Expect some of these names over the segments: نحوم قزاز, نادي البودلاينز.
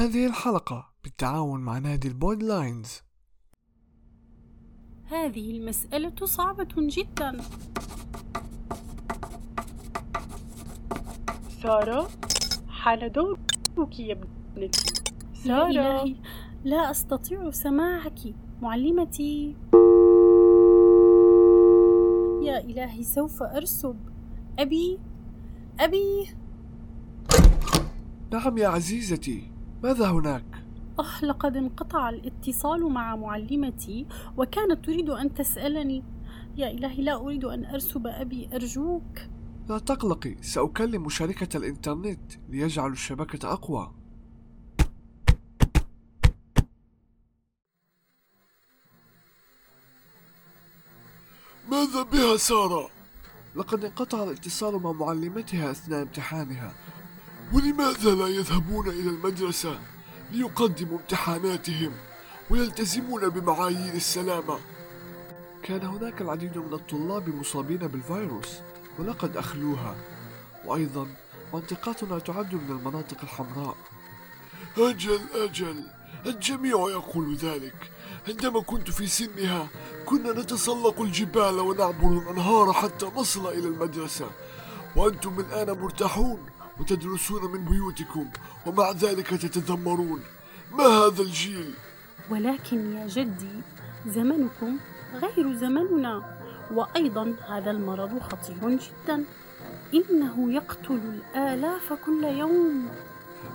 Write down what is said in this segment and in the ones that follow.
هذه الحلقة بالتعاون مع نادي البودلاينز. هذه المسألة صعبة جدا. سارة، حان دورك يا ابنتي. سارة، يا إلهي، لا أستطيع سماعك معلمتي. يا إلهي، سوف أرسب. أبي. نعم يا عزيزتي، ماذا هناك؟ لقد انقطع الاتصال مع معلمتي، وكانت تريد أن تسألني. يا إلهي، لا أريد أن أرسب أبي، أرجوك. لا تقلقي، سأكلم شركة الإنترنت ليجعلوا الشبكة أقوى. ماذا بها سارة؟ لقد انقطع الاتصال مع معلمتها أثناء امتحانها. ولماذا لا يذهبون إلى المدرسة ليقدموا امتحاناتهم ويلتزمون بمعايير السلامة؟ كان هناك العديد من الطلاب مصابين بالفيروس ولقد أخلوها، وأيضا منطقتنا تعد من المناطق الحمراء. أجل، الجميع يقول ذلك. عندما كنت في سنها كنا نتسلق الجبال ونعبر الأنهار حتى نصل إلى المدرسة، وأنتم الآن مرتاحون وتدرسون من بيوتكم ومع ذلك تتذمرون. ما هذا الجيل؟ ولكن يا جدي، زمنكم غير زمننا، وأيضا هذا المرض خطير جدا، إنه يقتل الآلاف كل يوم.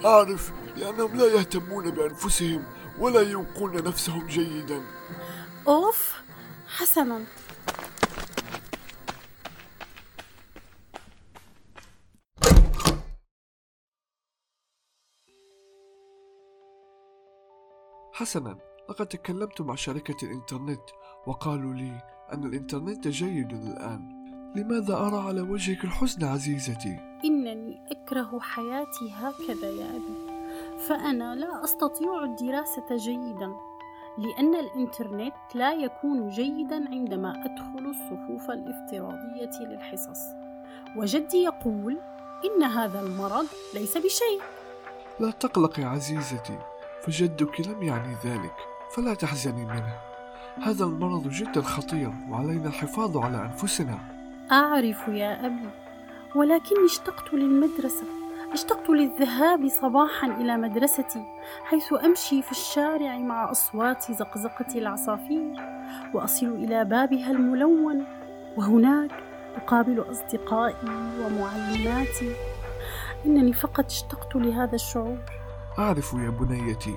أعرف، لأنهم لا يهتمون بأنفسهم ولا يوقون نفسهم جيدا. أوف، حسنا. لقد تكلمت مع شركة الإنترنت وقالوا لي أن الإنترنت جيد الآن. لماذا أرى على وجهك الحزن عزيزتي؟ إنني أكره حياتي هكذا يا أبي، فأنا لا أستطيع الدراسة جيدا لأن الإنترنت لا يكون جيدا عندما أدخل الصفوف الافتراضية للحصص، وجدي يقول إن هذا المرض ليس بشيء. لا تقلقي عزيزتي، فجدك لم يعني ذلك، فلا تحزني منه. هذا المرض جدا خطير وعلينا الحفاظ على أنفسنا. أعرف يا أبي، ولكني اشتقت للمدرسة، اشتقت للذهاب صباحا إلى مدرستي حيث أمشي في الشارع مع أصوات زقزقة العصافير وأصل إلى بابها الملون، وهناك أقابل أصدقائي ومعلماتي. إنني فقط اشتقت لهذا الشعور. أعرف يا بنيتي،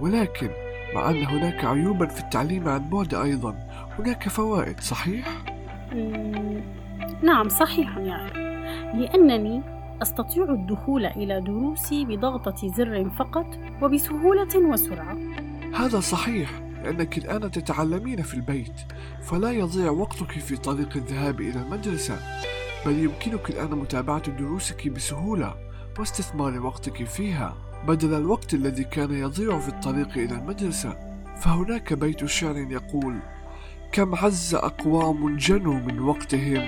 ولكن مع أن هناك عيوبا في التعليم عن بعد أيضا هناك فوائد، صحيح؟ نعم صحيح يا أبي، لأنني أستطيع الدخول إلى دروسي بضغطة زر فقط وبسهولة وسرعة. هذا صحيح، لأنك الآن تتعلمين في البيت فلا يضيع وقتك في طريق الذهاب إلى المدرسة، بل يمكنك الآن متابعة دروسك بسهولة واستثمار وقتك فيها بدل الوقت الذي كان يضيع في الطريق إلى المدرسة. فهناك بيت شعر يقول: كم عز أقوام جنوا من وقتهم،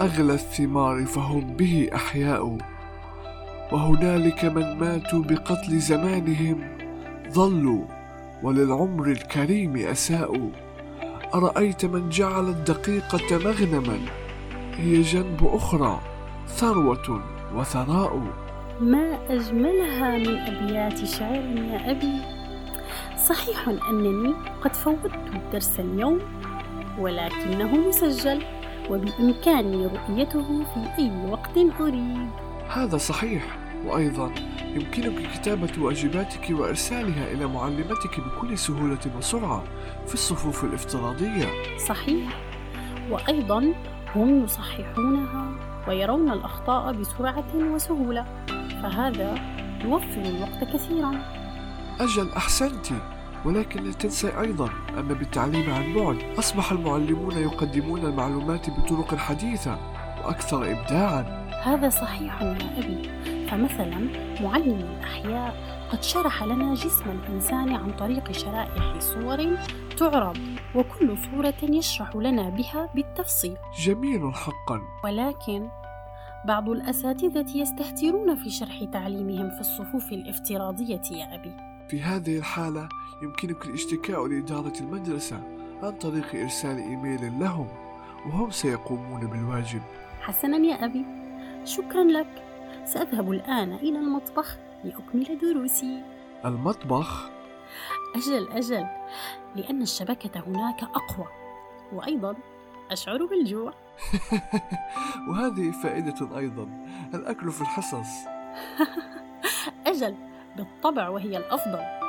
أغلى الثمار فهم به أحياء، وهنالك من ماتوا بقتل زمانهم ظلوا وللعمر الكريم أساءوا. أرأيت من جعل الدقيقة مغنما، هي جنب أخرى ثروة وثراء. ما أجملها من أبيات شعر يا أبي. صحيح أنني قد فوتت درس اليوم، ولكنه مسجل وبإمكاني رؤيته في أي وقت أريد. هذا صحيح، وأيضا يمكنك كتابة واجباتك وإرسالها إلى معلمتك بكل سهولة وسرعة في الصفوف الافتراضية. صحيح، وأيضا هم يصححونها ويرون الأخطاء بسرعة وسهولة، فهذا يوفر الوقت كثيرا. أجل، أحسنت، ولكن لا تنسى أيضا أن بالتعليم عن بعد أصبح المعلمون يقدمون المعلومات بطرق حديثة وأكثر إبداعا. هذا صحيح يا أبي، فمثلا معلم الأحياء قد شرح لنا جسم الإنسان عن طريق شرائح صور تعرض، وكل صورة يشرح لنا بها بالتفصيل. جميل حقا، ولكن بعض الأساتذة يستهترون في شرح تعليمهم في الصفوف الافتراضية يا أبي. في هذه الحالة يمكنك الاشتكاء لإدارة المدرسة عن طريق إرسال إيميل لهم، وهم سيقومون بالواجب. حسناً يا أبي، شكراً لك. سأذهب الآن إلى المطبخ لأكمل دروسي. المطبخ؟ أجل، لأن الشبكة هناك أقوى، وأيضاً أشعر بالجوع. وهذه فائدة أيضاً، الأكل في الحصص. أجل، بالطبع، وهي الأفضل.